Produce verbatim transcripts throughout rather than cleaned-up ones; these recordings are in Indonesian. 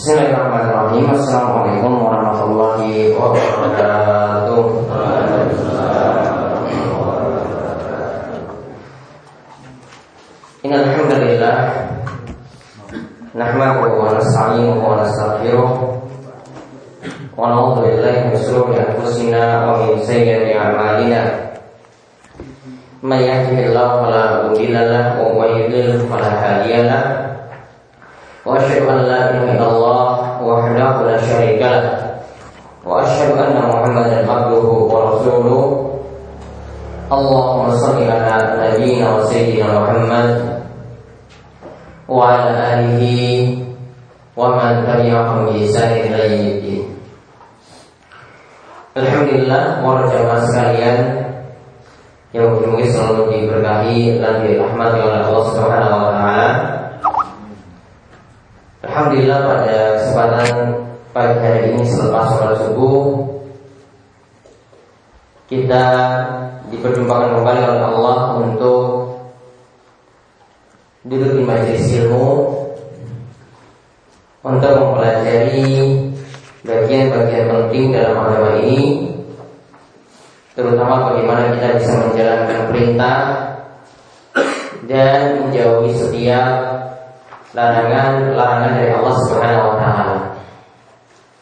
Bismillahirrahmanirrahim. Assalamualaikum warahmatullahi wabarakatuh. Innal hamdalillah nahmaduhu wa nasta'inuhu wa nastaghfiruh wa na'udzu billahi min shururi anfusina wa min sayyi'ati a'malina. May yahdihillahu fala mudilla lahu wa may yudlil fala hadiya lahu. Wa asyhadu an la ilaha illallah wahdahu la syarika lahu wa asyhadu anna Muhammadan abduhu wa rasuluh. Allahumma shalli ala nabiyyina wa sayyidina Muhammad wa ala alihi wa man tabi'ahum bi ihsan ila yaumil. Alhamdulillah, para jamaah sekalian yang beruntung selalu diberkahi dan dirahmati oleh Allah Subhanahu wa Ta'ala. Alhamdulillah, pada kesempatan pagi hari ini selepas sholat subuh kita diperjumpakan kembali oleh Allah untuk duduk di majelis ilmu untuk mempelajari bagian-bagian penting dalam agama ini, terutama bagaimana kita bisa menjalankan perintah dan menjauhi setiap larangan-larangan dari Allah Subhanahu wa Ta'ala.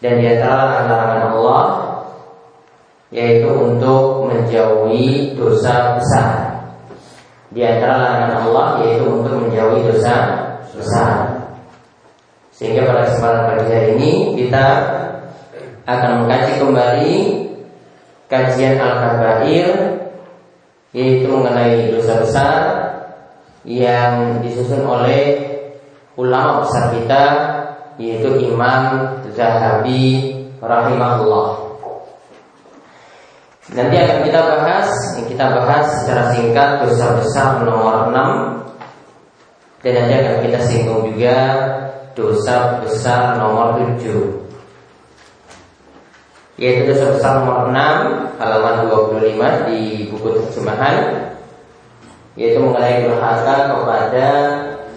Dan di antara larangan Allah yaitu untuk menjauhi dosa besar. Di antara larangan Allah yaitu untuk menjauhi dosa besar. Sehingga pada kesempatan pagi hari ini kita akan mengkaji kembali kajian Al Kabair, yaitu mengenai dosa besar yang disusun oleh ulama besar kita, yaitu Imam Adz Dzahabi rahimahullah. Nanti akan kita bahas, kita bahas secara singkat dosa besar nomor enam, dan nanti akan kita singgung juga dosa besar nomor tujuh, yaitu dosa besar nomor enam halaman dua puluh lima di buku terjemahan, yaitu mengenai durhaka kepada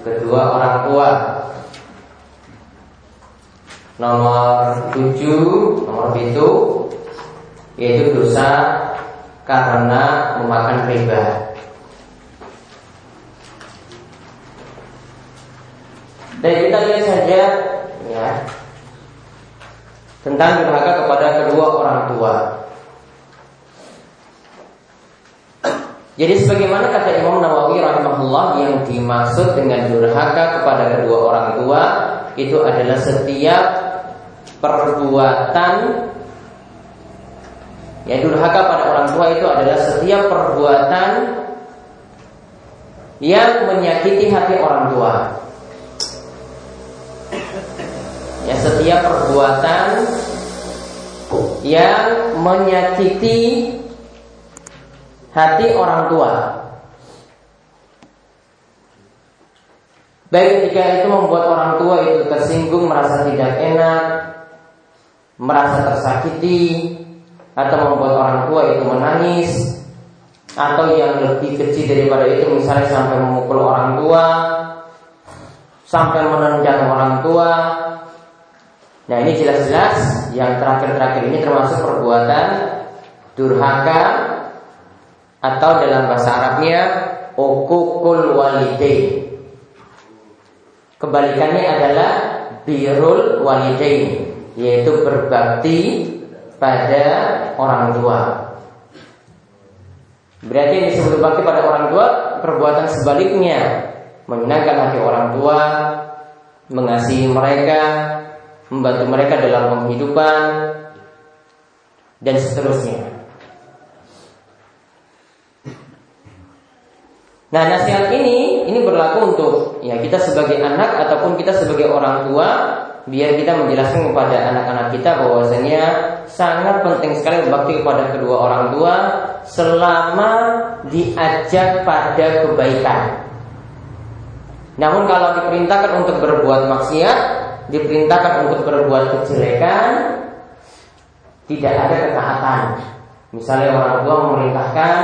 kedua orang tua. Nomor tujuh, nomor itu yaitu dosa karena memakan riba. Dan kita lihat saja ya tentang durhaka kepada kedua orang tua. Jadi sebagaimana kata Imam Nawawi rahimahullah, yang dimaksud dengan durhaka kepada kedua orang tua itu adalah setiap perbuatan, ya, durhaka pada orang tua itu adalah setiap perbuatan yang menyakiti hati orang tua. Ya, setiap perbuatan yang menyakiti hati orang tua, baik jika itu membuat orang tua itu tersinggung, merasa tidak enak, merasa tersakiti, atau membuat orang tua itu menangis, atau yang lebih kecil daripada itu, misalnya sampai memukul orang tua, sampai menendang orang tua. Nah, ini jelas-jelas yang terakhir-terakhir ini termasuk perbuatan durhaka, atau dalam bahasa Arabnya Uququl Walidain. Kebalikannya adalah Birrul Walidain, yaitu berbakti pada orang tua. Berarti yang disebut berbakti pada orang tua, perbuatan sebaliknya, menyenangkan hati orang tua, mengasihi mereka, membantu mereka dalam penghidupan, dan seterusnya. Nah, nasihat ini ini berlaku untuk ya kita sebagai anak ataupun kita sebagai orang tua, biar kita menjelaskan kepada anak-anak kita bahwasanya sangat penting sekali berbakti kepada kedua orang tua selama diajak pada kebaikan. Namun kalau diperintahkan untuk berbuat maksiat, diperintahkan untuk berbuat kejelekan, tidak ada ketaatan. Misalnya orang tua memerintahkan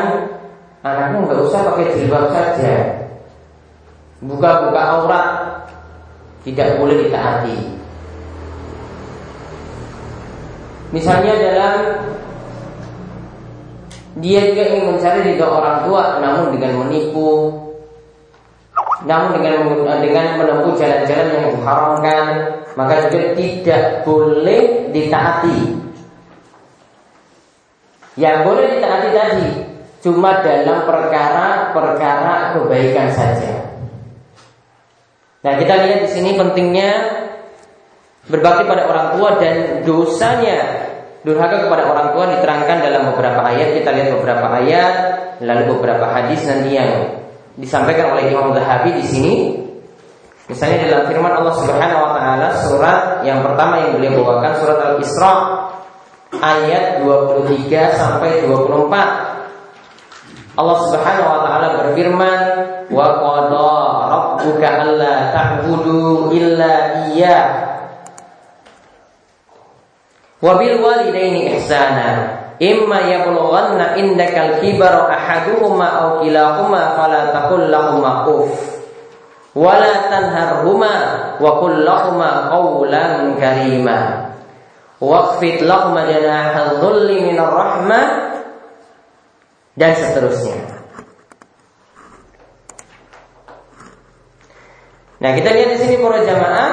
anaknya nggak usah pakai jilbab saja, buka-buka aurat, tidak boleh ditaati. Misalnya dalam dia juga ingin mencari ridha orang tua, namun dengan menipu, namun dengan dengan menempuh jalan-jalan yang diharamkan, maka juga tidak boleh ditaati. Yang boleh ditaati tadi cuma dalam perkara-perkara kebaikan saja. Nah, kita lihat di sini pentingnya berbakti pada orang tua dan dosanya durhaka kepada orang tua diterangkan dalam beberapa ayat. Kita lihat beberapa ayat, lalu beberapa hadis nanti yang disampaikan oleh Imam Adz Dzahabi di sini. Misalnya dalam firman Allah Subhanahu wa taala surat yang pertama yang beliau bawakan surat Al Isra' ayat dua puluh tiga sampai dua puluh empat. Allah Subhanahu wa taala berfirman, wa qada rabbuka alla ta'budu illa iyyah wa bil walidaini ihsana imma yablughanna indakal kibara ahaduhuma aw kilahuma fala taqul lahumā uff wa la tanharhuma wa qul lahumā qawlan karīmā waqfid lahumā janāha dhulli minar rahmah, dan seterusnya. Nah, kita lihat di sini para jamaah,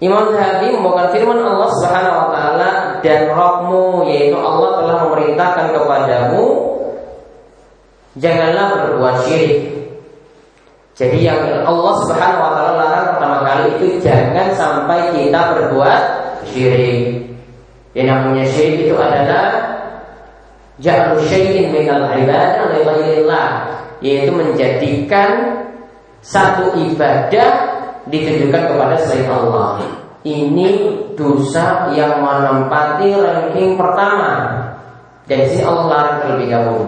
Imam Dzahabi membawakan firman Allah Subhanahu wa taala, dan Rabbmu, yaitu Allah telah memerintahkan kepadamu janganlah berbuat syirik. Jadi yang Allah Subhanahu wa taala larang pertama kali itu jangan sampai kita berbuat syirik. Yang namanya syirik itu adalah ja'lu syai'in minal ibadah li ghairillah, yaitu menjadikan satu ibadah ditujukan kepada selain Allah. Ini dosa yang menempati ranking pertama. Dan di sini Allah larang terlebih dahulu.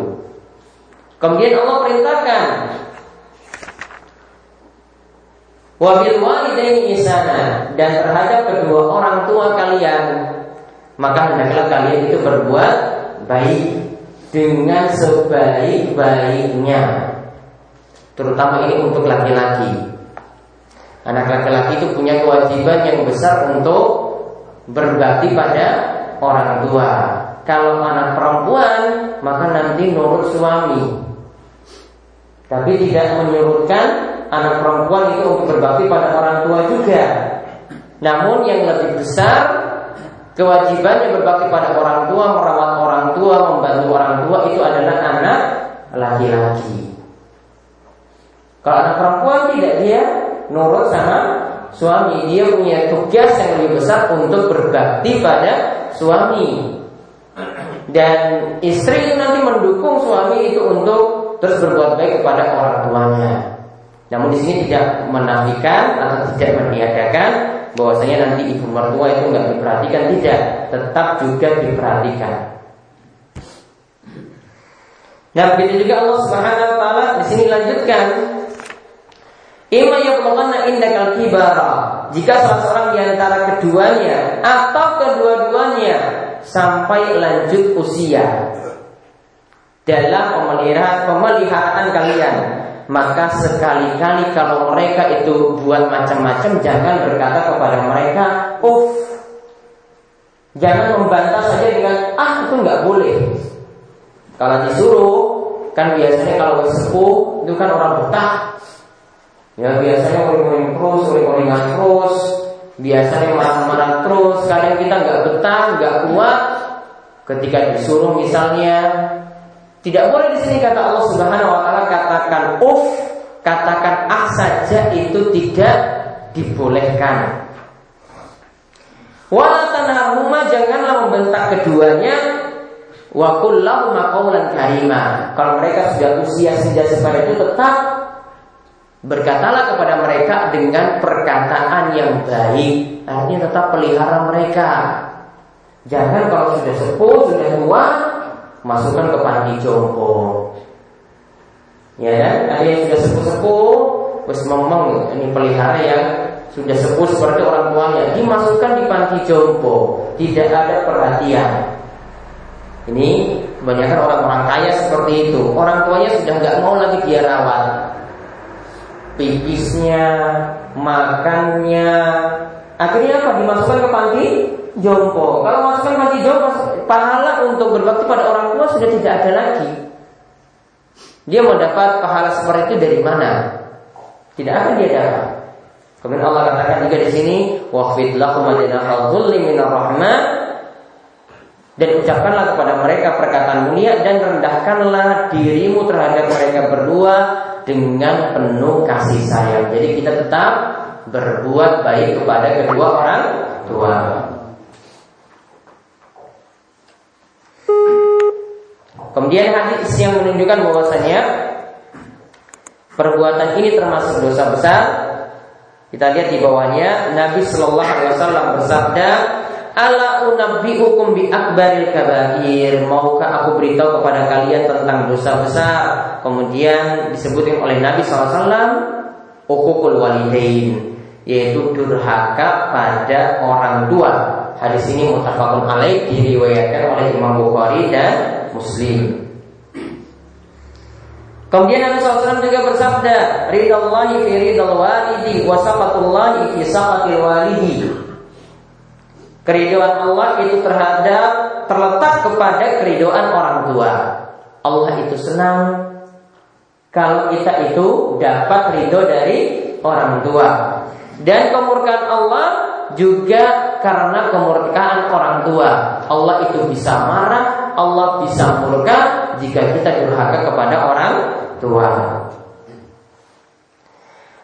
Kemudian Allah perintahkan wa bil walidaini ihsana, dan terhadap kedua orang tua kalian maka hendaklah kalian itu berbuat baik dengan sebaik-baiknya, terutama ini untuk laki-laki. Anak laki-laki itu punya kewajiban yang besar untuk berbakti pada orang tua. Kalau anak perempuan maka nanti nurut suami, tapi tidak menyurutkan anak perempuan itu untuk berbakti pada orang tua juga. Namun yang lebih besar kewajibannya berbakti pada orang tua, merawat orang tua, membantu orang tua itu adalah anak laki-laki. Kalau anak perempuan tidak, dia nurut sama suami, dia punya tugas yang lebih besar untuk berbakti pada suami. Dan istri itu nanti mendukung suami itu untuk terus berbuat baik kepada orang tuanya. Namun di sini tidak menafikan atau tidak meniadakan bahwasanya nanti ibu mertua itu enggak diperhatikan, tidak, tetap juga diperhatikan. Dan begitu juga Allah Subhanahu wa taala di sini lanjutkan, imma yablughanna indakal kibara, jika salah seorang di antara keduanya atau kedua-duanya sampai lanjut usia dalam pemeliharaan, pemeliharaan kalian, maka sekali-kali kalau mereka itu buat macam-macam jangan berkata kepada mereka uff. Jangan membantah saja dengan ah itu nggak boleh. Kalau disuruh, kan biasanya kalau sepuh itu kan orang betah. Ya biasanya uring-uring terus, uring-uringan terus, biasanya marah-marah terus. Kadang kita nggak betah, nggak kuat ketika disuruh misalnya. Tidak boleh di sini kata Allah Subhanahu wa taala katakan uff, katakan ah saja itu tidak dibolehkan. Wala tanharhuma, janganlah membentak keduanya, wa qul lahum qawlan karima. Kalau mereka sudah usia senja seperti itu tetap berkatalah kepada mereka dengan perkataan yang baik. Artinya tetap pelihara mereka. Jangan kalau sudah sepuh, sudah tua masukkan ke panti jompo. Ya kan? Ada yang sudah sepuh-sepuh, wis memang ini pelihara yang sudah sepuh seperti orang tuanya, dimasukkan di panti jompo, tidak ada perhatian. Ini kebanyakan orang-orang kaya seperti itu. Orang tuanya sudah nggak mau lagi dia rawat. Pipisnya, makannya, Akhirnya apa? Dimasukkan ke panti jompo. Kalau masukkan ke panti jompo, pahala untuk berbakti pada orang tua sudah tidak ada lagi. Dia mau dapat pahala seperti itu dari mana? Tidak akan dia dapat. Kemudian Allah katakan juga di sini, waqfid lahum janahal dhulli minar rahmah, dan ucapkanlah kepada mereka perkataan mulia dan rendahkanlah dirimu terhadap mereka berdua dengan penuh kasih sayang. Jadi kita tetap berbuat baik kepada kedua orang tua. Kemudian hadis yang menunjukkan bahwasannya perbuatan ini termasuk dosa besar. Kita lihat di bawahnya, Nabi Shallallahu Alaihi Wasallam bersabda, "Ala unabbiukum bi akbaril kabair." Maukah aku beritahu kepada kalian tentang dosa besar? Kemudian disebutkan oleh Nabi Shallallahu Alaihi Wasallam, "Uququl Walidain," yaitu durhaka pada orang tua. Hadis ini muttafaqun alaih, diriwayatkan oleh Imam Bukhari dan Muslim. Kemudian Nabi shallallahu alaihi wasallam juga bersabda, "Ridallahi fi ridal walidi wa saqatullahi fi saqatil walidi." Keridhaan Allah itu terhadap terletak kepada keridhaan orang tua. Allah itu senang kalau kita itu dapat ridho dari orang tua. Dan kemurkaan Allah juga karena kemurkaan orang tua. Allah itu bisa marah, Allah bisa murka jika kita durhaka kepada orang tua.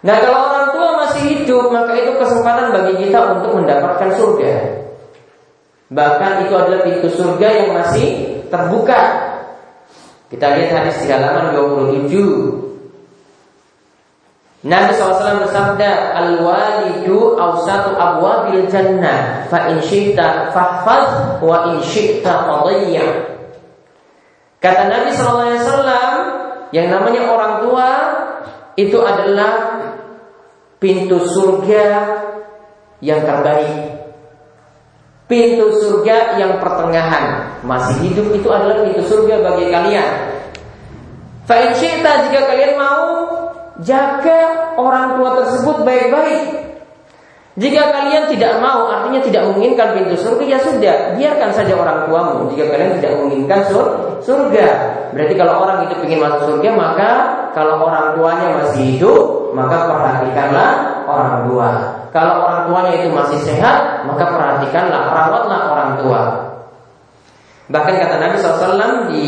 Nah, kalau orang tua masih hidup, maka itu kesempatan bagi kita untuk mendapatkan surga. Bahkan itu adalah pintu surga yang masih terbuka. Kita lihat hadis di halaman dua puluh tujuh. Nabi shallallahu alaihi wasallam bersabda, "Al-walidu awsatu abwabil jannah, fa in syi'ta fahfaz wa in syi'ta fadayya." Kata Nabi shallallahu alaihi wasallam, yang namanya orang tua itu adalah pintu surga yang terbaik, pintu surga yang pertengahan. Masih hidup itu adalah pintu surga bagi kalian. Fa in syi'ta, jika kalian mau, jaga orang tua tersebut baik-baik. Jika kalian tidak mau, artinya tidak menginginkan pintu surga, ya sudah, biarkan saja orang tuamu. Jika kalian tidak menginginkan surga, berarti kalau orang itu ingin masuk surga, maka kalau orang tuanya masih hidup, maka perhatikanlah orang tua. Kalau orang tuanya itu masih sehat, maka perhatikanlah, rawatlah orang tua. Bahkan kata Nabi shallallahu alaihi wasallam, di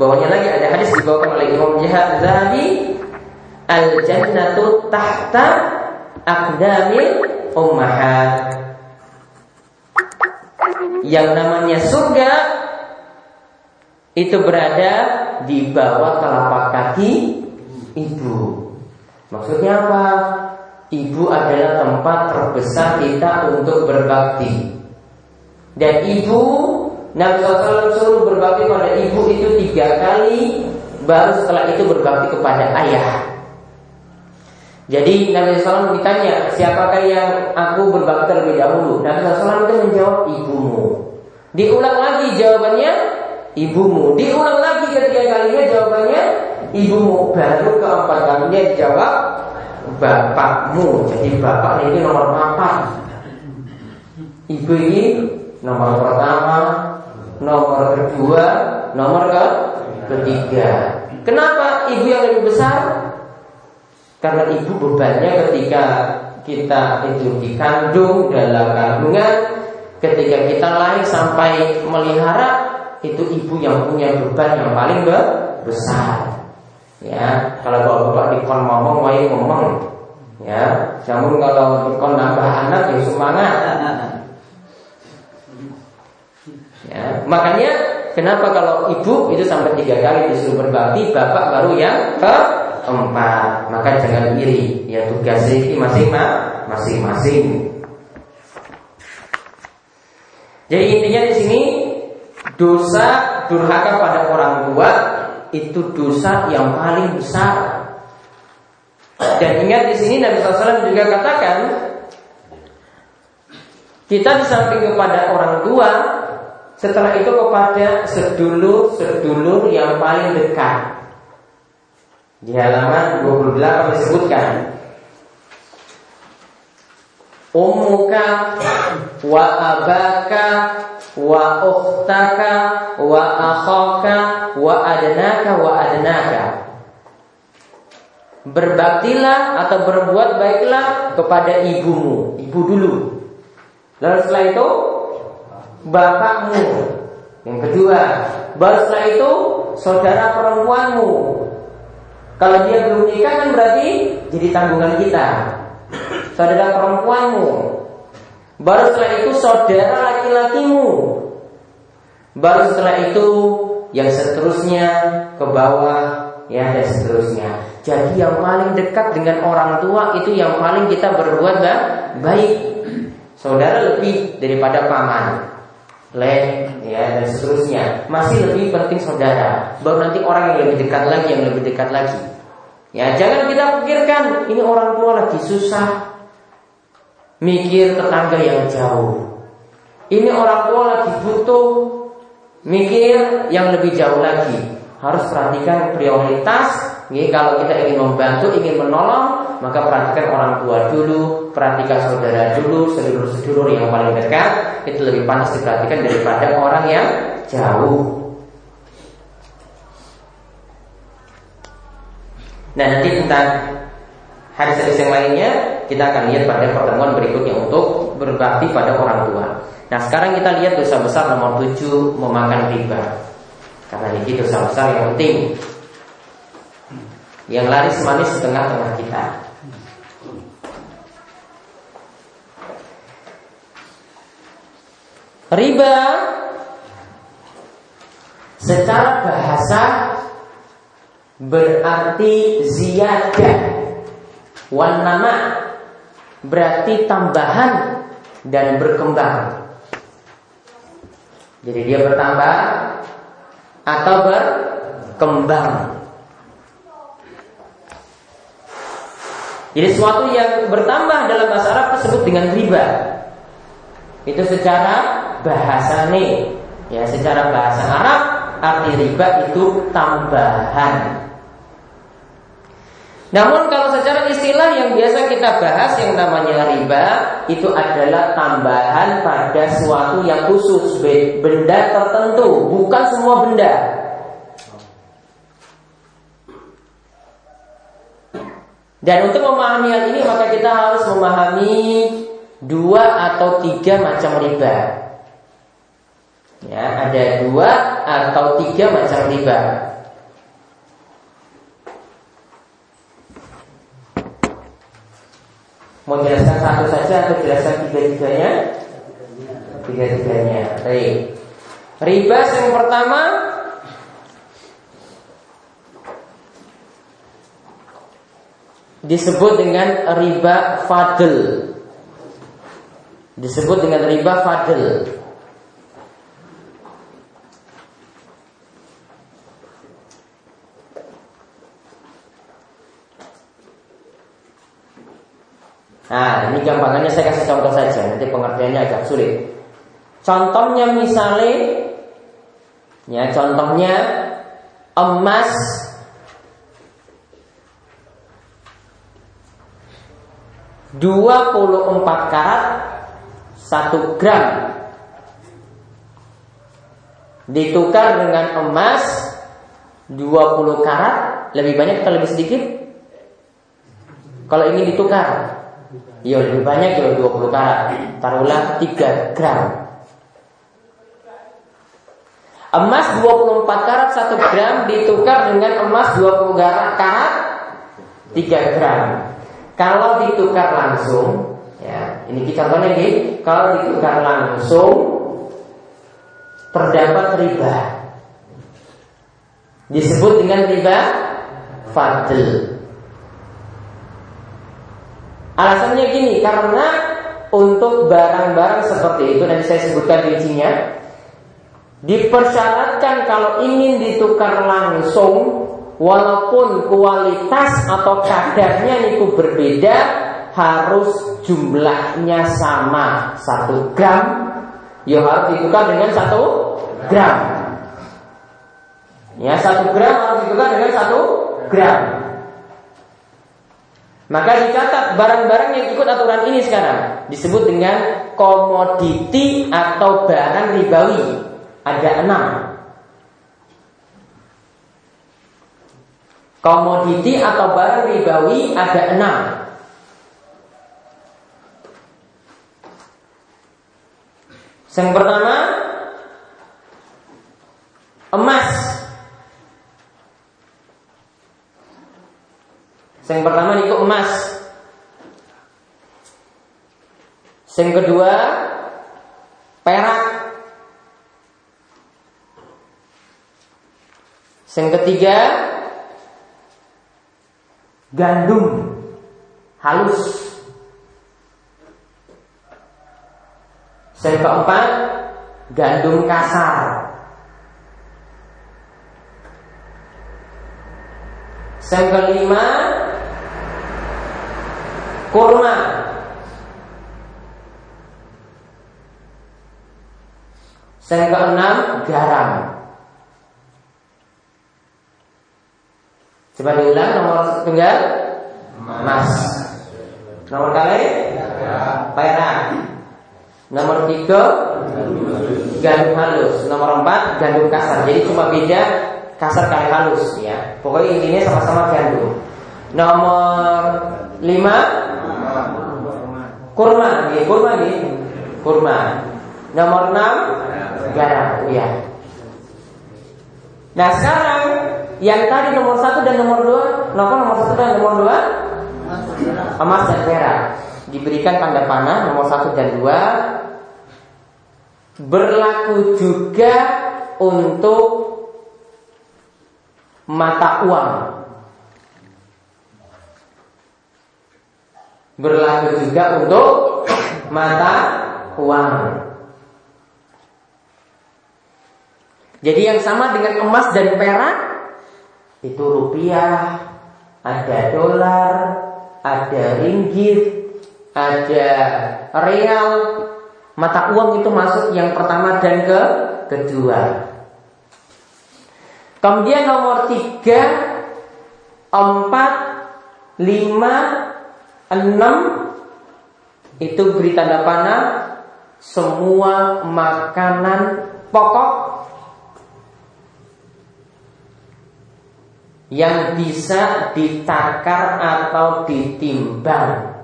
bawahnya lagi ada hadis dibawakan oleh Imam Adz Dzahabi, "Al-jannatu tahta aqdamil ummahat." Yang namanya surga itu berada di bawah telapak kaki ibu. Maksudnya apa? Ibu adalah tempat terbesar kita untuk berbakti. Dan ibu, Nabi shallallahu alaihi wasallam suruh berbakti kepada ibu itu tiga kali, baru setelah itu berbakti kepada ayah. Jadi Nabi shallallahu alaihi wasallam ditanya, siapakah yang aku berbakti terlebih dahulu? Nabi shallallahu alaihi wasallam itu menjawab, ibumu. Diulang lagi jawabannya, ibumu. Diulang lagi ketiga kalinya jawabannya, ibumu. Baru keempat kalinya dijawab, bapakmu. Jadi bapak ini nomor empat, ibu ini nomor pertama, nomor kedua, nomor ke ketiga. Kenapa ibu yang lebih besar? Karena ibu bebannya ketika kita itu dikandung dalam kandungan, ketika kita lahir sampai melihara, itu ibu yang punya beban yang paling besar. Ya, kalau bapak-bapak dikon ngomong, wae ngomong. Ya, namun kalau dikon nambah anak, ya semangat. Ya, makanya kenapa kalau ibu itu sampai tiga kali disuruh berbakti, bapak baru yang keempat. Maka jangan iri, ya tugas ini masing-masing. Jadi intinya di sini, dosa durhaka pada orang tua itu dosa yang paling besar. Dan ingat di sini Nabi shallallahu alaihi wasallam juga katakan, kita di samping kepada orang tua, setelah itu kepada sedulur-sedulur yang paling dekat. Di halaman dua puluh delapan disebutkan, Ummuka wa abaka wa ukhtaka wa akhaka wa adnaka wa adnaka. Berbaktilah atau berbuat baiklah kepada ibumu, ibu dulu. Lalu setelah itu bapakmu. Yang kedua, baru setelah itu saudara perempuanmu. Kalau dia belum nikah kan berarti jadi tanggungan kita. Saudara perempuanmu. Baru setelah itu saudara laki-lakimu. Baru setelah itu yang seterusnya ke bawah, ya, dan seterusnya. Jadi yang paling dekat dengan orang tua itu yang paling kita berbuat baik. Saudara lebih daripada paman, leh, ya, dan seterusnya. Masih lebih penting saudara. Baru nanti orang yang lebih dekat lagi, yang lebih dekat lagi. Ya, jangan kita pikirkan ini orang tua lagi susah, mikir tetangga yang jauh. Ini orang tua lagi butuh, mikir yang lebih jauh lagi. Harus perhatikan prioritas. Jadi kalau kita ingin membantu, ingin menolong, maka perhatikan orang tua dulu, perhatikan saudara dulu, sedulur-sedulur yang paling dekat itu lebih pantas diperhatikan daripada orang yang jauh. Nah, nanti tentang hadis-hadis yang lainnya kita akan lihat pada pertemuan berikutnya untuk berbakti pada orang tua. Nah, sekarang kita lihat dosa besar nomor tujuh, memakan riba. Karena ini dosa besar yang penting, yang laris manis di tengah-tengah kita. Riba secara bahasa berarti ziyadah wan nama, berarti tambahan dan berkembang. Jadi dia bertambah atau berkembang. Jadi sesuatu yang bertambah dalam bahasa Arab disebut dengan riba. Itu secara bahasa nih, ya, secara bahasa Arab arti riba itu tambahan. Namun kalau secara istilah yang biasa kita bahas yang namanya riba itu adalah tambahan pada suatu yang khusus, benda tertentu, bukan semua benda. Dan untuk memahami hal ini maka kita harus memahami dua atau tiga macam riba. Ya, ada dua atau tiga macam riba. Mau jelaskan satu saja atau jelaskan tiga-tiganya? Tiga-tiganya. Baik. Riba yang pertama disebut dengan riba fadl. Disebut dengan riba fadl. Nah, ini gampangannya saya kasih contoh saja, nanti pengertiannya agak sulit. Contohnya misalnya, ya, contohnya emas dua puluh empat karat satu gram ditukar dengan emas dua puluh karat. Lebih banyak atau lebih sedikit? Kalau ingin ditukar ya lebih banyak, ya dua puluh karat, taruhlah tiga gram. Emas dua puluh empat karat satu gram ditukar dengan emas dua puluh karat tiga gram. Kalau ditukar langsung, ya, ini kita contohnya nih, kalau ditukar langsung terdapat riba. Disebut dengan riba fadl. Alasannya gini, karena untuk barang-barang seperti itu, nanti saya sebutkan rincinya, dipersyaratkan kalau ingin ditukar langsung, walaupun kualitas atau kadarnya niku berbeda, harus jumlahnya sama. Satu gram ya harus ditukar dengan satu gram. Ya, satu gram harus ditukar dengan satu gram. Maka dicatat barang-barang yang ikut aturan ini sekarang disebut dengan komoditi atau barang ribawi. Ada enam. Komoditi atau barang ribawi ada enam. Yang pertama, emas. Yang pertama itu emas. Yang kedua, perak. Yang ketiga, gandum halus. Yang keempat, gandum kasar. Yang kelima, kurma. Yang keenam, garam. Coba diulang, nomor tunggal emas, nomor kali perak, nomor tiga gandum halus, nomor empat gandum kasar. Jadi cuma beda kasar kali halus ya. Pokoknya intinya sama-sama gandum. Nomor lima kurma, ya, kurma, ya. Kurma. Nomor enam garam, ya. Nah sekarang yang tadi nomor satu dan nomor dua, nomor nomor satu dan nomor dua, emas dan perak diberikan tanda panah nomor satu dan dua, berlaku juga untuk mata uang. Berlaku juga untuk mata uang. Jadi yang sama dengan emas dan perak itu rupiah, ada dolar, ada ringgit, ada real. Mata uang itu masuk yang pertama dan ke kedua. Kemudian nomor tiga, empat, lima, enam itu beri tanda panah semua makanan pokok yang bisa ditakar atau ditimbang.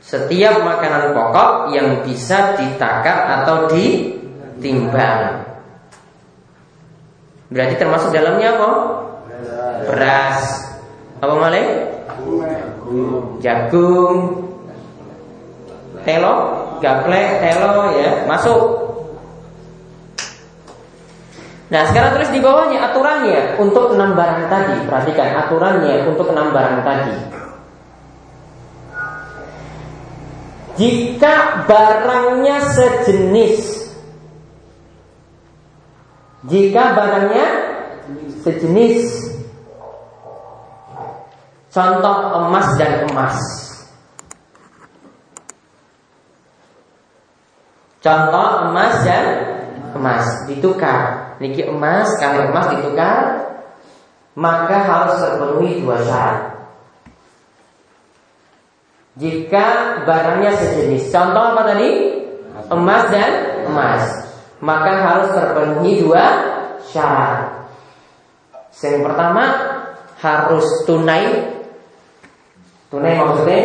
Setiap makanan pokok yang bisa ditakar atau ditimbang. Berarti termasuk dalamnya apa? Beras. Apa malih? Jagung. Telo, gaplek, telo ya, masuk. Nah, sekarang tulis di bawahnya aturannya untuk enam barang tadi. Perhatikan aturannya untuk enam barang tadi. Jika barangnya sejenis Jika barangnya sejenis, contoh emas dan emas. Contoh emas dan emas ditukar. Niki emas kali emas ditukar, maka harus terpenuhi dua syarat. Jika barangnya sejenis, contoh apa tadi? Emas dan emas. Maka harus terpenuhi dua syarat. Yang pertama harus tunai. Tunai maksudnya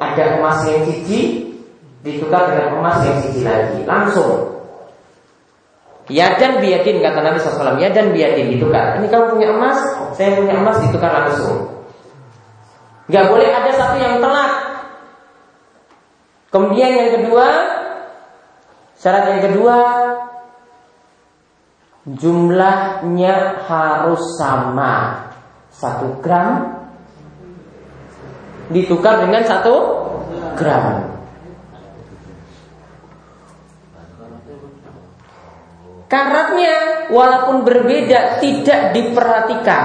ada emas yang siji ditukar dengan emas yang siji lagi, langsung. Ya dan biyadin kata Nabi shallallahu alaihi wasallam. Ya dan biyadin ditukar. Ini kamu punya emas, saya punya emas ditukar langsung. Gak boleh ada satu yang telat. Kemudian yang kedua, syarat yang kedua, jumlahnya harus sama. Satu gram ditukar dengan satu gram. Karatnya walaupun berbeda tidak diperhatikan.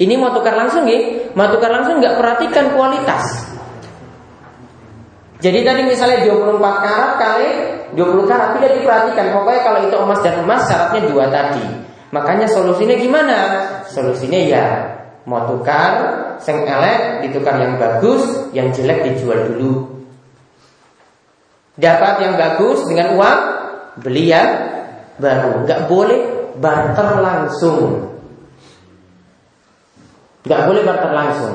Ini mau tukar langsung ya? Mau tukar langsung nggak perhatikan kualitas. Jadi tadi misalnya dua puluh empat karat kali dua puluh karat tidak diperhatikan. Pokoknya kalau itu emas dan emas syaratnya dua tadi. Makanya solusinya gimana? Solusinya ya mau tukar sing elek ditukar yang bagus, yang jelek dijual dulu. Dapat yang bagus dengan uang, beli yang baru. Gak boleh barter langsung. Gak boleh barter langsung.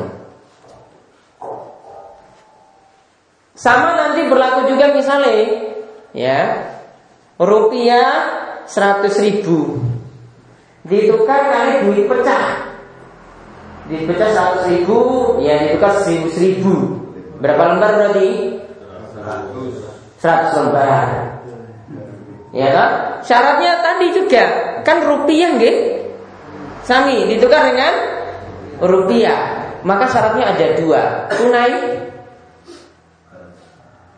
Sama nanti berlaku juga misalnya, ya rupiah seratus ribu ditukar kali duit pecah. Duit pecah seratus ribu, ya ditukar seribu ribu. Berapa lembar berarti? Seratus lembar. Ya kan? Syaratnya tadi juga kan rupiah, nggih? Sami ditukar dengan rupiah. Maka syaratnya ada dua, tunai.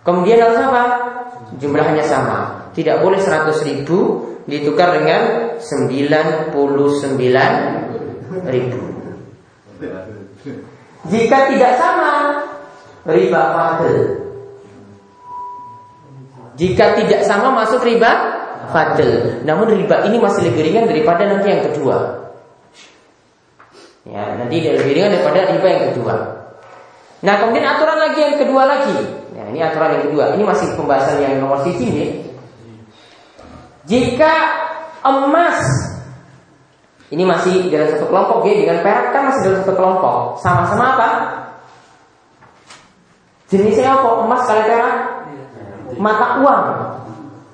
Kemudian harus apa? Jumlahnya sama. Tidak boleh seratus ribu ditukar dengan sembilan puluh sembilan ribu. Jika tidak sama, riba fadl. Jika tidak sama masuk riba fadl. Namun riba ini masih lebih ringan daripada nanti yang kedua. Ya, nanti lebih ringan daripada riba yang kedua. Nah, kemudian aturan lagi yang kedua lagi. Nah, ini aturan yang kedua. Ini masih pembahasan yang nomor sisi nih. Jika emas ini masih dalam satu kelompok ya, dengan perak kan masih dalam satu kelompok. Sama-sama apa? Jenisnya apa? Emas kali perak? Mata uang.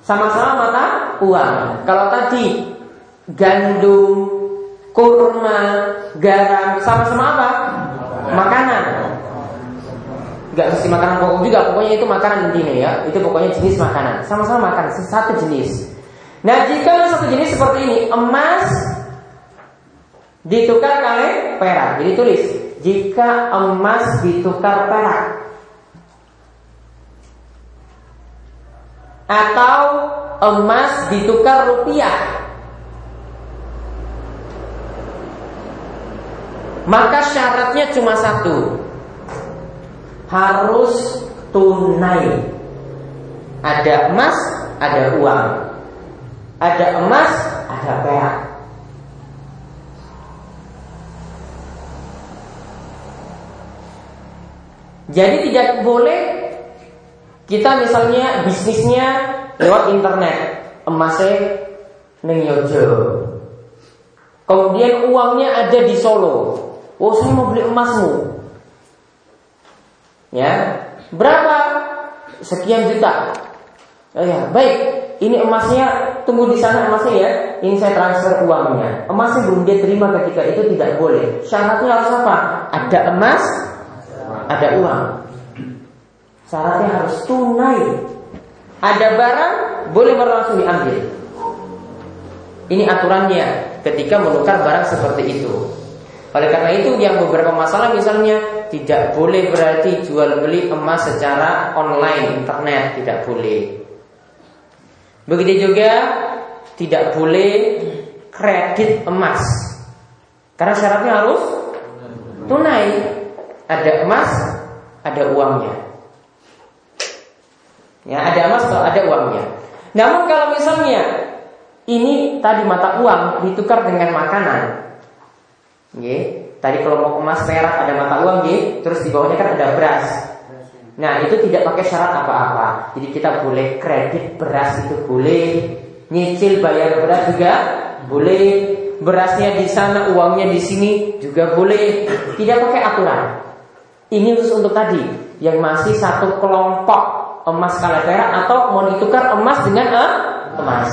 Sama-sama mata uang. Kalau tadi gandum, kurma, garam, sama-sama apa? Makanan. Gak mesti makanan pokok juga, pokoknya itu makanan intinya ya. Itu pokoknya jenis makanan. Sama-sama makan, satu jenis. Nah jika satu jenis seperti ini, emas ditukar kali perak. Jadi tulis, jika emas ditukar perak atau emas ditukar rupiah, maka syaratnya cuma satu, harus tunai. Ada emas, ada uang. Ada emas, ada perak. Jadi tidak boleh kita misalnya bisnisnya lewat internet, emasnya ning Yojo, kemudian uangnya ada di Solo. Oh, saya mau beli emasmu, ya berapa? Sekian juta. Oh ya, baik. Ini emasnya, tunggu di sana emasnya ya. Ini saya transfer uangnya. Emasnya belum dia terima ketika itu tidak boleh. Syaratnya harus apa? Ada emas, ada uang. Syaratnya harus tunai. Ada barang, boleh langsung diambil. Ini aturannya ketika menukar barang seperti itu. Oleh karena itu yang beberapa masalah misalnya tidak boleh berarti jual beli emas secara online, internet tidak boleh. Begitu juga tidak boleh kredit emas, karena syaratnya harus tunai. Ada emas, ada uangnya. Ya, ada emas atau ada uangnya. Namun kalau misalnya ini tadi mata uang ditukar dengan makanan, okay. Tadi kelompok emas perak ada mata uang, okay. Terus di bawahnya kan ada beras. Nah itu tidak pakai syarat apa-apa. Jadi kita boleh kredit beras itu boleh, nyicil bayar beras juga boleh, berasnya di sana uangnya di sini juga boleh. Tidak pakai aturan. Ini khusus untuk tadi yang masih satu kelompok emas kala perak atau mau ditukar emas dengan eh? emas.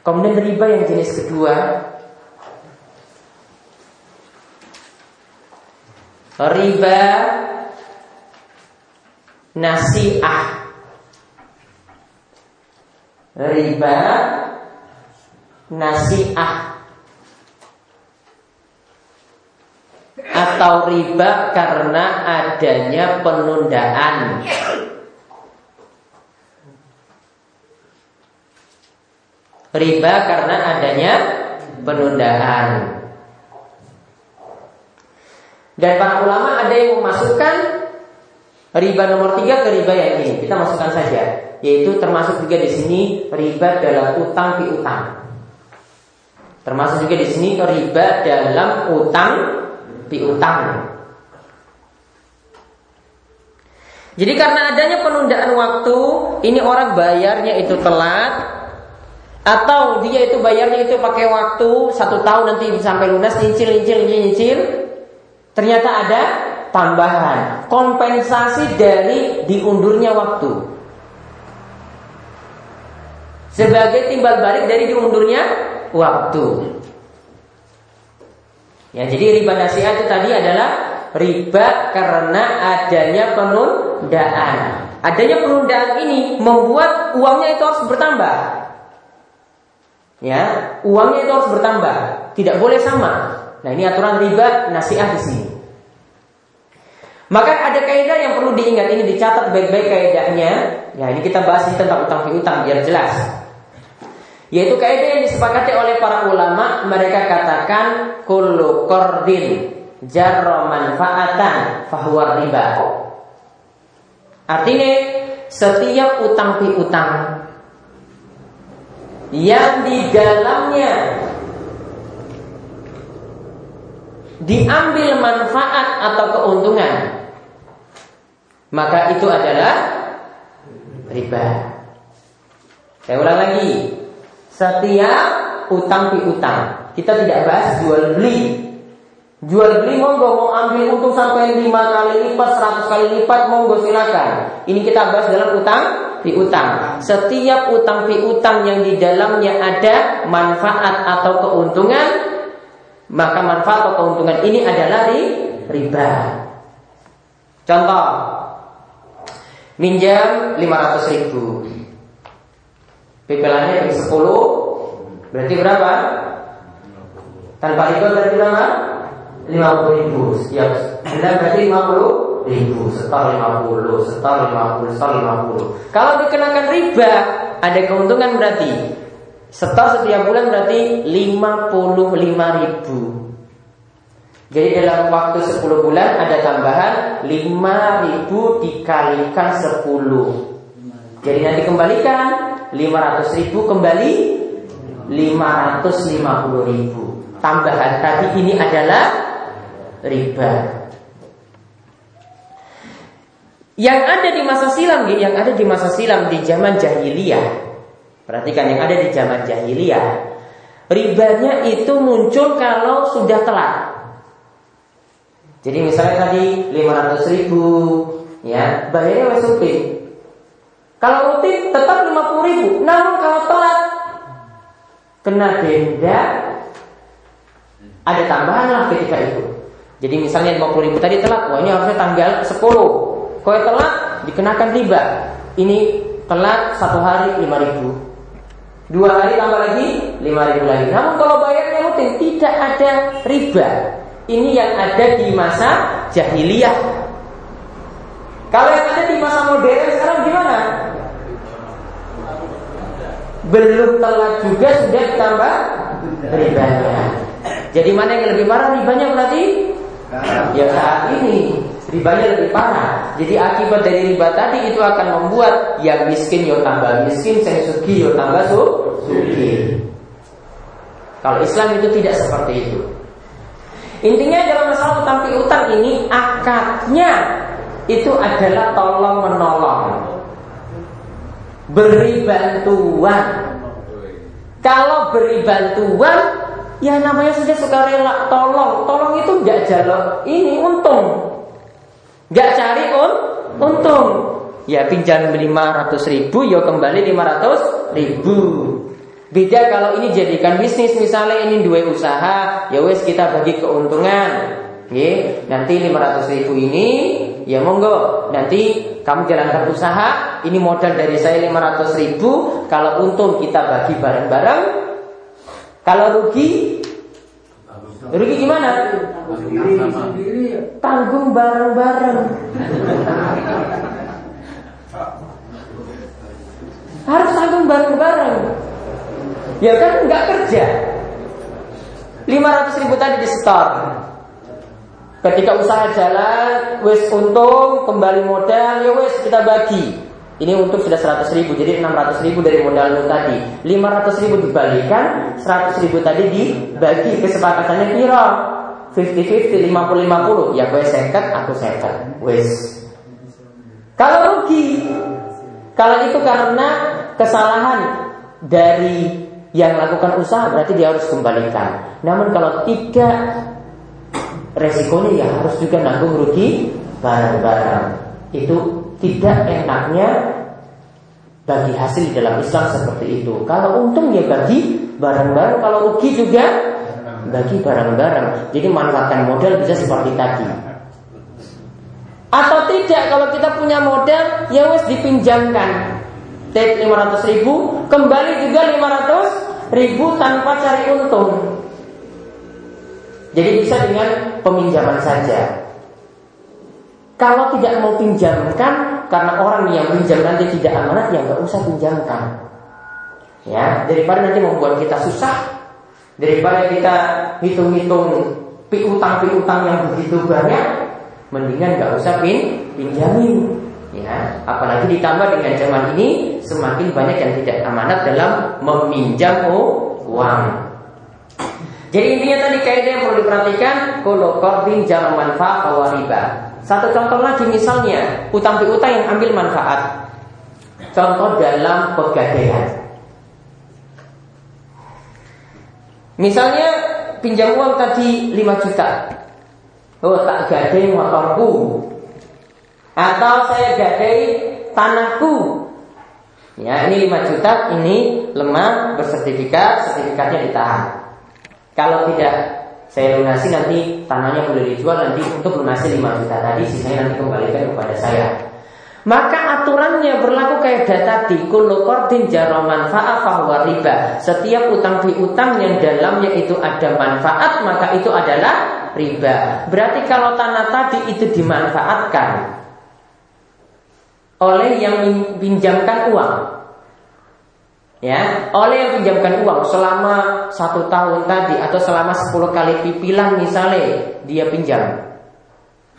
Kemudian riba yang jenis kedua. Riba Nasiah. Riba Nasiah atau riba karena adanya penundaan. Riba karena adanya penundaan. Dan para ulama ada yang memasukkan riba nomor tiga ke riba yang ini. Kita masukkan saja, yaitu termasuk juga di sini riba dalam utang piutang. Termasuk juga di sini riba dalam utang piutang. Jadi karena adanya penundaan waktu, ini orang bayarnya itu telat, atau dia itu bayarnya itu pakai waktu satu tahun nanti sampai lunas, nyicil, nyicil, nyicil, nyicil. Ternyata ada tambahan, kompensasi dari diundurnya waktu, sebagai timbal balik dari diundurnya waktu. Ya, jadi riba nasiah itu tadi adalah riba karena adanya penundaan. Adanya penundaan ini membuat uangnya itu harus bertambah. Ya, uangnya itu harus bertambah, tidak boleh sama. Nah, ini aturan riba nasiah di sini. Maka ada kaidah yang perlu diingat, ini dicatat baik-baik kaidahnya. Ya, ini kita bahas ini tentang utang piutang biar jelas. Yaitu kaidah yang disepakati oleh para ulama, mereka katakan kullu qardin jarra manfaatan fahuwa riba. Artinya setiap utang piutang yang di dalamnya diambil manfaat atau keuntungan, maka itu adalah riba. Saya ulang lagi, setiap utang piutang. Kita tidak bahas jual beli. Jual beli monggo, mau ambil untung sampai lima kali lipat, seratus kali lipat, monggo silakan. Ini kita bahas dalam utang piutang. Setiap utang piutang yang di dalamnya ada manfaat atau keuntungan, maka manfaat atau keuntungan ini adalah riba. Contoh, minjam lima ratus ribu, P P L-nya dari sepuluh, berarti berapa? Tanpa riba berarti berapa? lima puluh ribu. Setiap bulan berarti lima puluh ribu. Setor lima puluh, setor lima puluh, setor lima puluh. Kalau dikenakan riba, ada keuntungan berarti setor setiap bulan berarti lima puluh lima ribu. Jadi dalam waktu sepuluh bulan ada tambahan lima ribu dikalikan sepuluh. Jadi nanti kembalikan lima ratus ribu kembali lima ratus lima puluh ribu. Tambahan tadi ini adalah riba. Yang ada di masa silam, yang ada di masa silam di zaman jahiliyah. Perhatikan yang ada di zaman jahiliyah, ribanya itu muncul kalau sudah telat. Jadi misalnya tadi lima ratus ribu, ya, bayarnya masuk rutin. Kalau rutin tetap lima puluh ribu, namun kalau telat kena denda, ada tambahan lah ketika itu. Jadi misalnya lima puluh ribu tadi telat, wah ini harusnya tanggal sepuluh. Kalau telat dikenakan riba. Ini telat satu hari lima ribu, dua hari tambah lagi lima ribu lagi. Namun kalau bayarnya rutin tidak ada riba. Ini yang ada di masa jahiliyah. Kalau yang ada di masa modern sekarang gimana? Belum telat juga sudah ditambah ribanya. Jadi mana yang lebih parah ribanya berarti? Ya saat ini ribanya lebih parah. Jadi akibat dari riba tadi itu akan membuat yang miskin yo tambah miskin, yang sugi yo tambah sugi. Kalau Islam itu tidak seperti itu. Intinya dalam masalah utang piutang ini akadnya itu adalah tolong menolong, beri bantuan. Kalau beri bantuan, ya namanya sudah suka rela tolong. Tolong itu nggak jalok ini untung, nggak cari un, untung. Ya pinjam lima ratus ribu, ya kembali lima ratus ribu. Beda kalau ini jadikan bisnis, misalnya ini dua usaha, ya wes kita bagi keuntungan. Ye, nanti lima ratus ribu ini ya monggo, nanti kamu jalankan usaha, ini modal dari saya lima ratus ribu. Kalau untung kita bagi bareng-bareng. Kalau rugi, rugi gimana? Tanggung bareng-bareng. Harus tanggung bareng-bareng. Ya kan nggak kerja. lima ratus ribu tadi di store. Ketika usaha jalan, wes untung, kembali modal, ya wes kita bagi. Ini untuk sudah seratus ribu, jadi enam ratus ribu dari modalmu tadi. Lima ratus ribu dibalikan, seratus ribu tadi dibagi. Kesepakatannya kira lima puluh lima puluh, ya gue seket, aku seket. Wes. Kalau rugi, kalau itu karena kesalahan dari yang melakukan usaha, berarti dia harus kembalikan. Namun kalau tiga, resikonya ya harus juga nanggung rugi bareng-bareng. Itu tidak enaknya bagi hasil dalam Islam seperti itu. Kalau untung ya bagi bareng-bareng, kalau rugi juga bagi bareng-bareng. Jadi manfaatkan modal bisa seperti tadi. Atau tidak, kalau kita punya modal ya wes dipinjamkan. Take lima ratus ribu, kembali juga lima ratus ribu tanpa cari untung. Jadi bisa dengan peminjaman saja. Kalau tidak mau pinjamkan karena orang yang pinjam nanti tidak amanat, ya nggak usah pinjamkan. Ya, daripada nanti membuat kita susah, daripada kita hitung-hitung piutang-piutang yang begitu banyak, mendingan nggak usah pin pinjamin. Ya, apalagi ditambah dengan zaman ini semakin banyak yang tidak amanat dalam meminjam uang. Jadi intinya tadi kaidah yang perlu diperhatikan, kalau korbin jalan manfaat atau riba. Satu contoh lagi misalnya utang piutang yang ambil manfaat. Contoh dalam pegadaian. Misalnya pinjam uang tadi lima juta. Oh, tak gadai motorku. Atau saya gadai tanahku. Ya, ini lima juta, ini lemah bersertifikat, sertifikatnya ditahan. Kalau tidak saya lunasi, nanti tanahnya boleh dijual nanti untuk lunasi lima juta tadi, sisanya nanti kembalikan kepada saya. Maka aturannya berlaku kaidah tadi, kullu qardin jara manfa'ah fahuwa riba. Setiap utang piutang yang dalamnya itu ada manfaat, maka itu adalah riba. Berarti kalau tanah tadi itu dimanfaatkan oleh yang pinjamkan uang, ya, oleh yang pinjamkan uang selama satu tahun tadi atau selama sepuluh kali pipilan misalnya dia pinjam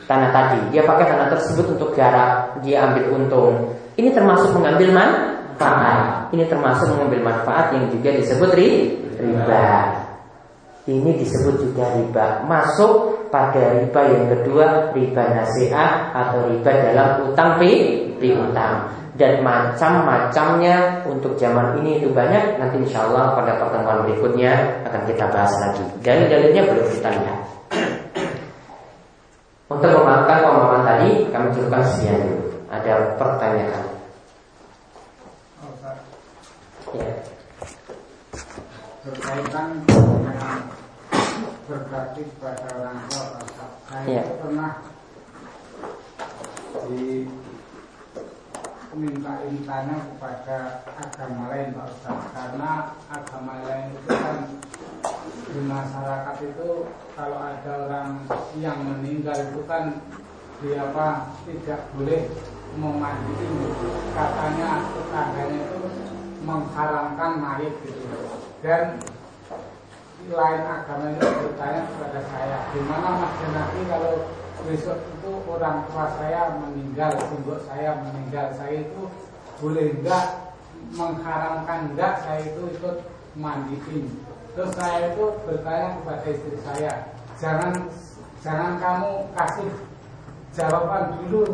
tanah tadi, dia pakai tanah tersebut untuk garap, dia ambil untung. Ini termasuk mengambil manfaat. Ini termasuk mengambil manfaat yang juga disebut riba. Ini disebut juga riba. Masuk pada riba yang kedua, riba nasiah atau riba dalam utang piutang. Dan macam-macamnya untuk zaman ini itu banyak. Nanti insya Allah pada pertemuan berikutnya akan kita bahas lagi. Dalil-dalilnya belum kita lihat. Untuk memahamkan pemahaman tadi, kami cukupkan sekian dulu. Ada pertanyaan? Ya. Berkaitan dengan berbakti pada orang tua, saya pernah di minta intinya kepada agama lain, Pak Ustaz, karena agama lain itu kan di masyarakat itu kalau ada orang yang meninggal itu kan dia apa tidak boleh memandiri, katanya tetangganya itu mengharamkan mayit gitu. Dan lain agama itu bertanya kepada saya, gimana Mas Jenaki kalau besok itu orang tua saya meninggal, simbok saya meninggal, saya itu boleh enggak, mengharamkan enggak saya itu ikut mandiin. Terus saya itu bertanya kepada istri saya, jangan jangan kamu kasih jawaban dulu,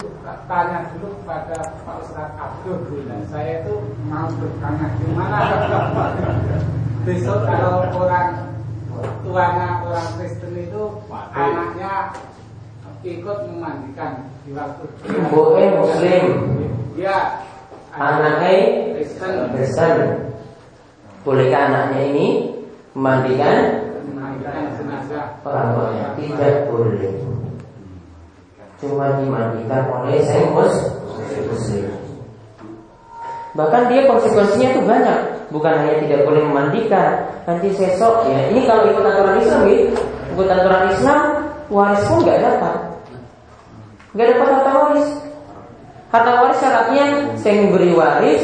tanya dulu kepada Pak Ustadz Abdul dulu. Saya itu mau bertanya gimana besok kalau orang tuanya orang Kristen itu anaknya ikut memandikan di waktu boe muslim, ya anaknya Kristen, Kristen, bolehkah anaknya ini memandikan memandikan jenazah orang tuanya? Tidak boleh, cuma dimandikan oleh saya muslim. Bahkan dia konsekuensinya itu banyak, bukan hanya tidak boleh memandikan, nanti sesok ya ini kalau ikut aturan Islam, ikut aturan Islam waris pun nggak dapat. Gak dapat harta waris. Harta waris syaratnya yang beri waris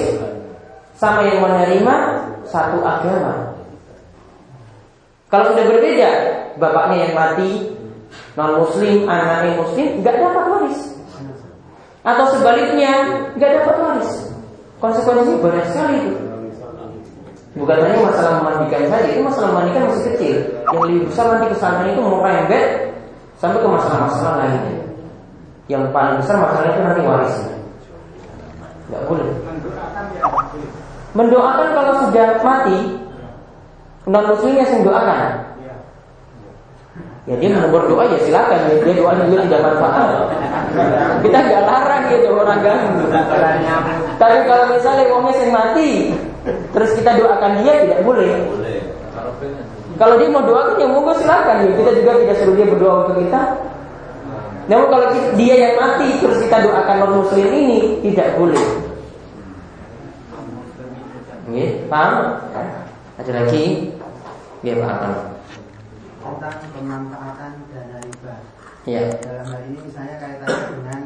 sama yang menerima satu agama. Kalau sudah berbeda, bapaknya yang mati non muslim, anaknya muslim, gak dapat waris. atau sebaliknya nggak dapat waris. Konsekuensinya banyak sekali itu. Bukan hanya masalah memandikan saja, itu masalah memandikan masih kecil. Yang lebih besar nanti kesalahan itu merembet sampai ke masalah-masalah lainnya. Yang paling besar masalahnya itu nanti warisnya. Nggak boleh. Mendoakan kalau sudah mati, non-muslim yang mendoakan. Ya dia mau berdoa ya silakan, dia doa juga tidak manfaat. Kita nggak larang gitu orang ganggu. Tapi kalau misalnya wongnya sing mati, terus kita doakan dia tidak boleh. Kalau dia mau doakan ya monggo silakan ya, kita juga tidak suruh dia berdoa untuk kita. Namun kalau dia yang mati terus kita doakan non muslim ini tidak boleh. Nggih, paham? Ada lagi? Ya paham. Tentang pemanfaatan dana riba. Ya. Dalam hal ini misalnya kaitannya dengan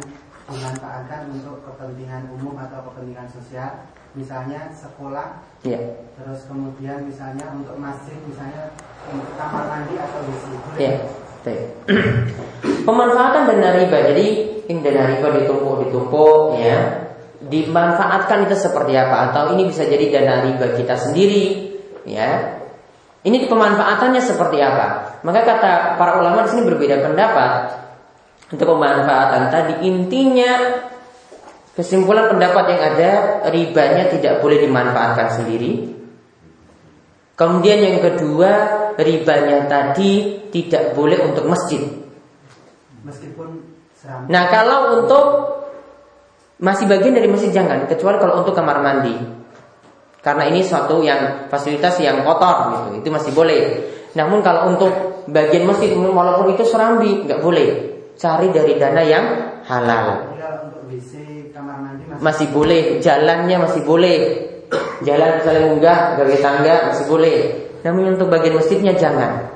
dimanfaatkan untuk kepentingan umum atau kepentingan sosial, misalnya sekolah. Ya. Terus kemudian misalnya untuk masjid, misalnya untuk kamar mandi atau wc. Ya. Pemanfaatan dana riba. Jadi ini dana riba ditumpuk-ditumpuk, ya. Dimanfaatkan itu seperti apa? Atau ini bisa jadi dana riba kita sendiri, ya. Ini pemanfaatannya seperti apa? Maka kata para ulama di sini berbeda pendapat untuk pemanfaatan tadi. Intinya kesimpulan pendapat yang ada, ribanya tidak boleh dimanfaatkan sendiri. Kemudian yang kedua, ribanya tadi tidak boleh untuk masjid. Meskipun seram. Nah, kalau untuk masih bagian dari masjid jangan, kecuali kalau untuk kamar mandi. Karena ini suatu yang fasilitas yang kotor gitu, itu masih boleh. Namun kalau untuk bagian masjid walaupun itu serambi nggak boleh. Cari dari dana yang halal. Masih boleh, jalannya masih boleh. Jalan misalnya unggah, gawe tangga masih boleh. Namun untuk bagian masjidnya jangan.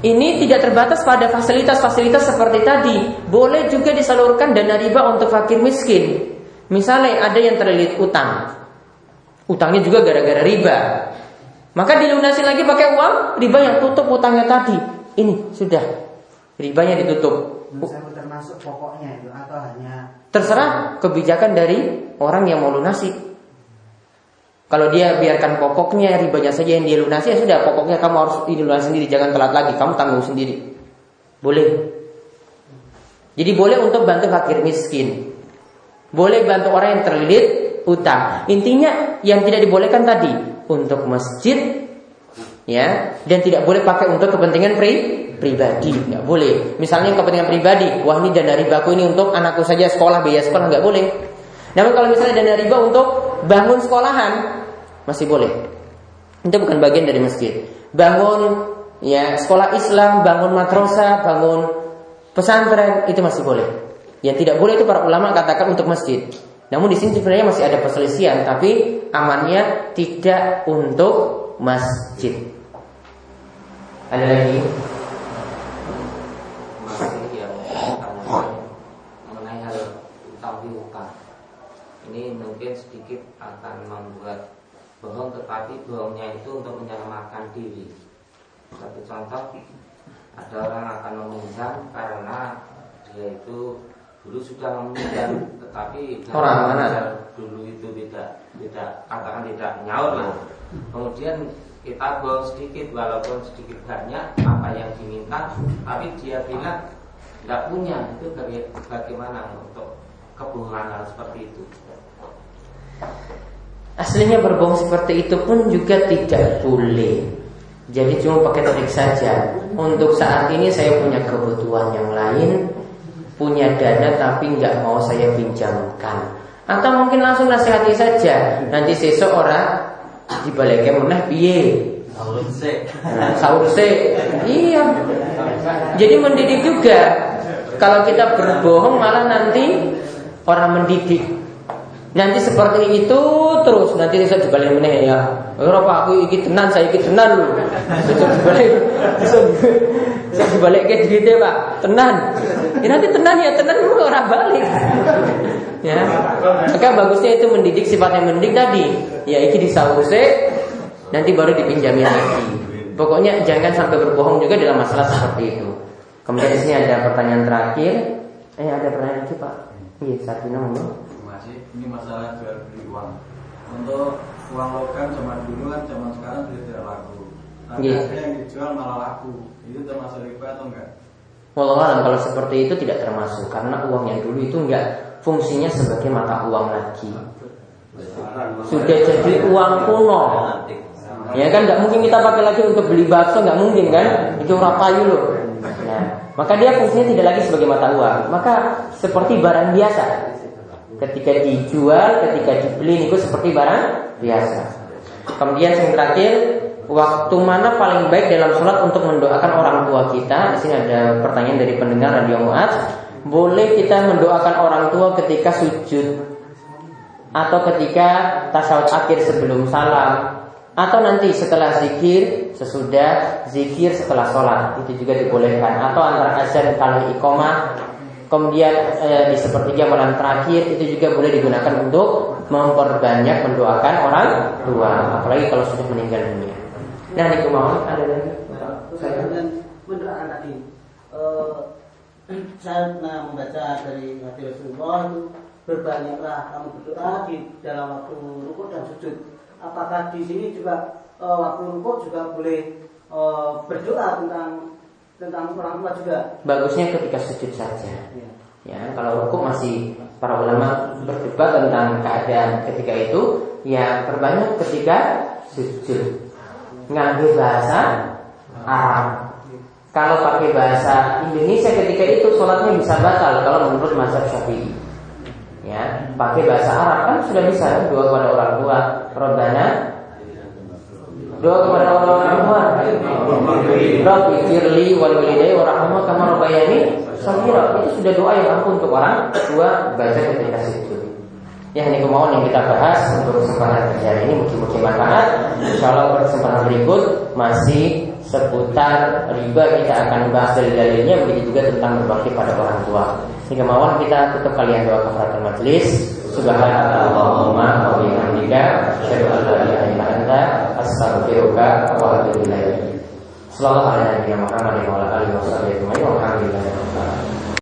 Ini tidak terbatas pada fasilitas-fasilitas seperti tadi. Boleh juga disalurkan dana riba untuk fakir miskin. Misalnya ada yang terlilit utang, utangnya juga gara-gara riba, maka dilunasi lagi pakai uang riba yang tutup utangnya tadi. Ini sudah ribanya ditutup. Termasuk pokoknya itu atau hanya? Terserah kebijakan dari orang yang mau lunasi. Kalau dia biarkan pokoknya ribanya saja yang dia lunasi, ya sudah pokoknya kamu harus dilunasi sendiri, jangan telat lagi, kamu tanggung sendiri. Boleh. Jadi boleh untuk bantu fakir miskin. Boleh bantu orang yang terlilit utang. Intinya yang tidak dibolehkan tadi untuk masjid, ya, dan tidak boleh pakai untuk kepentingan pri, pribadi, nggak boleh. Misalnya kepentingan pribadi, wah ini dana ribaku ini untuk anakku saja sekolah, biaya sekolah, nggak boleh. Namun kalau misalnya dana riba untuk bangun sekolahan masih boleh. Itu bukan bagian dari masjid. Bangun ya sekolah Islam, bangun madrasah, bangun pesantren itu masih boleh. Yang tidak boleh itu para ulama katakan untuk masjid. Namun di sini sebenarnya masih ada perselisihan, tapi amannya tidak untuk masjid. Ada lagi? Masih yang mengenai hal utang piutang. Ini mungkin sedikit akan membuat bohong, tetapi bohongnya itu untuk menyelamatkan diri. Satu contoh, ada orang akan meminjam karena dia itu dulu sudah meminjam, tetapi orang mana dulu itu tidak tidak katakan tidak nyaur lah. Kemudian kita bohong sedikit, walaupun sedikit banyak apa yang diminta, tapi dia bilang tidak punya. Itu bagaimana untuk kebohongan seperti itu? Aslinya berbohong seperti itu pun juga tidak boleh. Jadi cuma pakai trik saja. Untuk saat ini saya punya kebutuhan yang lain, punya dana tapi nggak mau saya pinjamkan, atau mungkin langsung nasihati saja, nanti sesuk ora dibaleke meneh piye, saurse. Iya, jadi mendidik juga. Kalau kita berbohong malah nanti orang mendidik, nanti seperti itu terus, nanti sesuk dibalek meneh ya ora apa aku iki tenan, saya iki tenan lho, sesuk dibalek saya dibalik ke duitnya pak, tenan. Ya nanti tenan ya, tenan itu orang balik. Ya, maka bagusnya itu mendidik, sifatnya mendidik tadi. Ya iki disaurse, nanti baru dipinjamin lagi. Pokoknya jangan sampai berbohong juga dalam masalah seperti itu. Kemudian di sini ada pertanyaan terakhir. Eh ada pertanyaan sih Pak. Iya satu namanya. Terima kasih. Ini masalah jual beli uang. Untuk uang logam zaman dulu kan zaman sekarang sudah tidak laku. Tapi yeah. ada yang dijual malah laku. Itu termasuk riba atau enggak? Wallahualam, kalau seperti itu tidak termasuk karena uang yang dulu itu enggak fungsinya sebagai mata uang lagi. Sudah jadi uang kuno. Ya kan nggak mungkin kita pakai lagi untuk beli bakso, nggak mungkin kan? Itu orang payu loh. Nah, maka dia fungsinya tidak lagi sebagai mata uang. Maka seperti barang biasa. Ketika dijual, ketika dibeli itu seperti barang biasa. Kemudian yang terakhir, waktu mana paling baik dalam sholat untuk mendoakan orang tua kita? Di sini ada pertanyaan dari pendengar Radio Mu'adz. Boleh kita mendoakan orang tua ketika sujud atau ketika tasawuf akhir sebelum salam, atau nanti setelah zikir, sesudah zikir setelah sholat, itu juga dibolehkan, atau antara azan dan iqamah. Kemudian eh, di sepertiga malam terakhir itu juga boleh digunakan untuk memperbanyak mendoakan orang tua, apalagi kalau sudah meninggal dunia. Nah, ini kemauan ada lagi. Saya mendoakan tadi. Saya pernah membaca dari hadis Rasulullah, berbanyaklah kamu berdoa di dalam waktu rukuk dan sujud. Apakah di sini juga e, waktu rukuk juga boleh e, berdoa tentang tentang orang tua juga? Bagusnya ketika sujud saja. Ya, ya kalau rukuk masih para ulama berdebat tentang keadaan ketika itu, ya perbanyak ketika sujud. Ngambil bahasa Arab. Kalau pakai bahasa Indonesia ketika itu sholatnya bisa batal kalau menurut mazhab Syafi'i. Ya, pakai bahasa Arab kan sudah bisa doa kepada orang tua, Rabbana, doa kepada orang tua, Rabbi firli wal walidayya warhamhuma kama rabbayani shaghira. Itu sudah doa yang ampuh untuk orang tua baca ketika sujud. Ya, ini kemauan yang kita bahas untuk kesempatan hari ini, mungkin-mungkin manfaat. Insyaallah kesempatan berikut masih seputar riba kita akan bahas dari dalilnya, begitu juga tentang berbakti pada orang tua. Sehingga mawar kita tutup kalian doa kafaratul majlis. Subhanallahumma wa bihamdika asyhadu an la ilaha illa anta astaghfiruka wa atubu ilaik. Sallallahu alaihi wa sallam.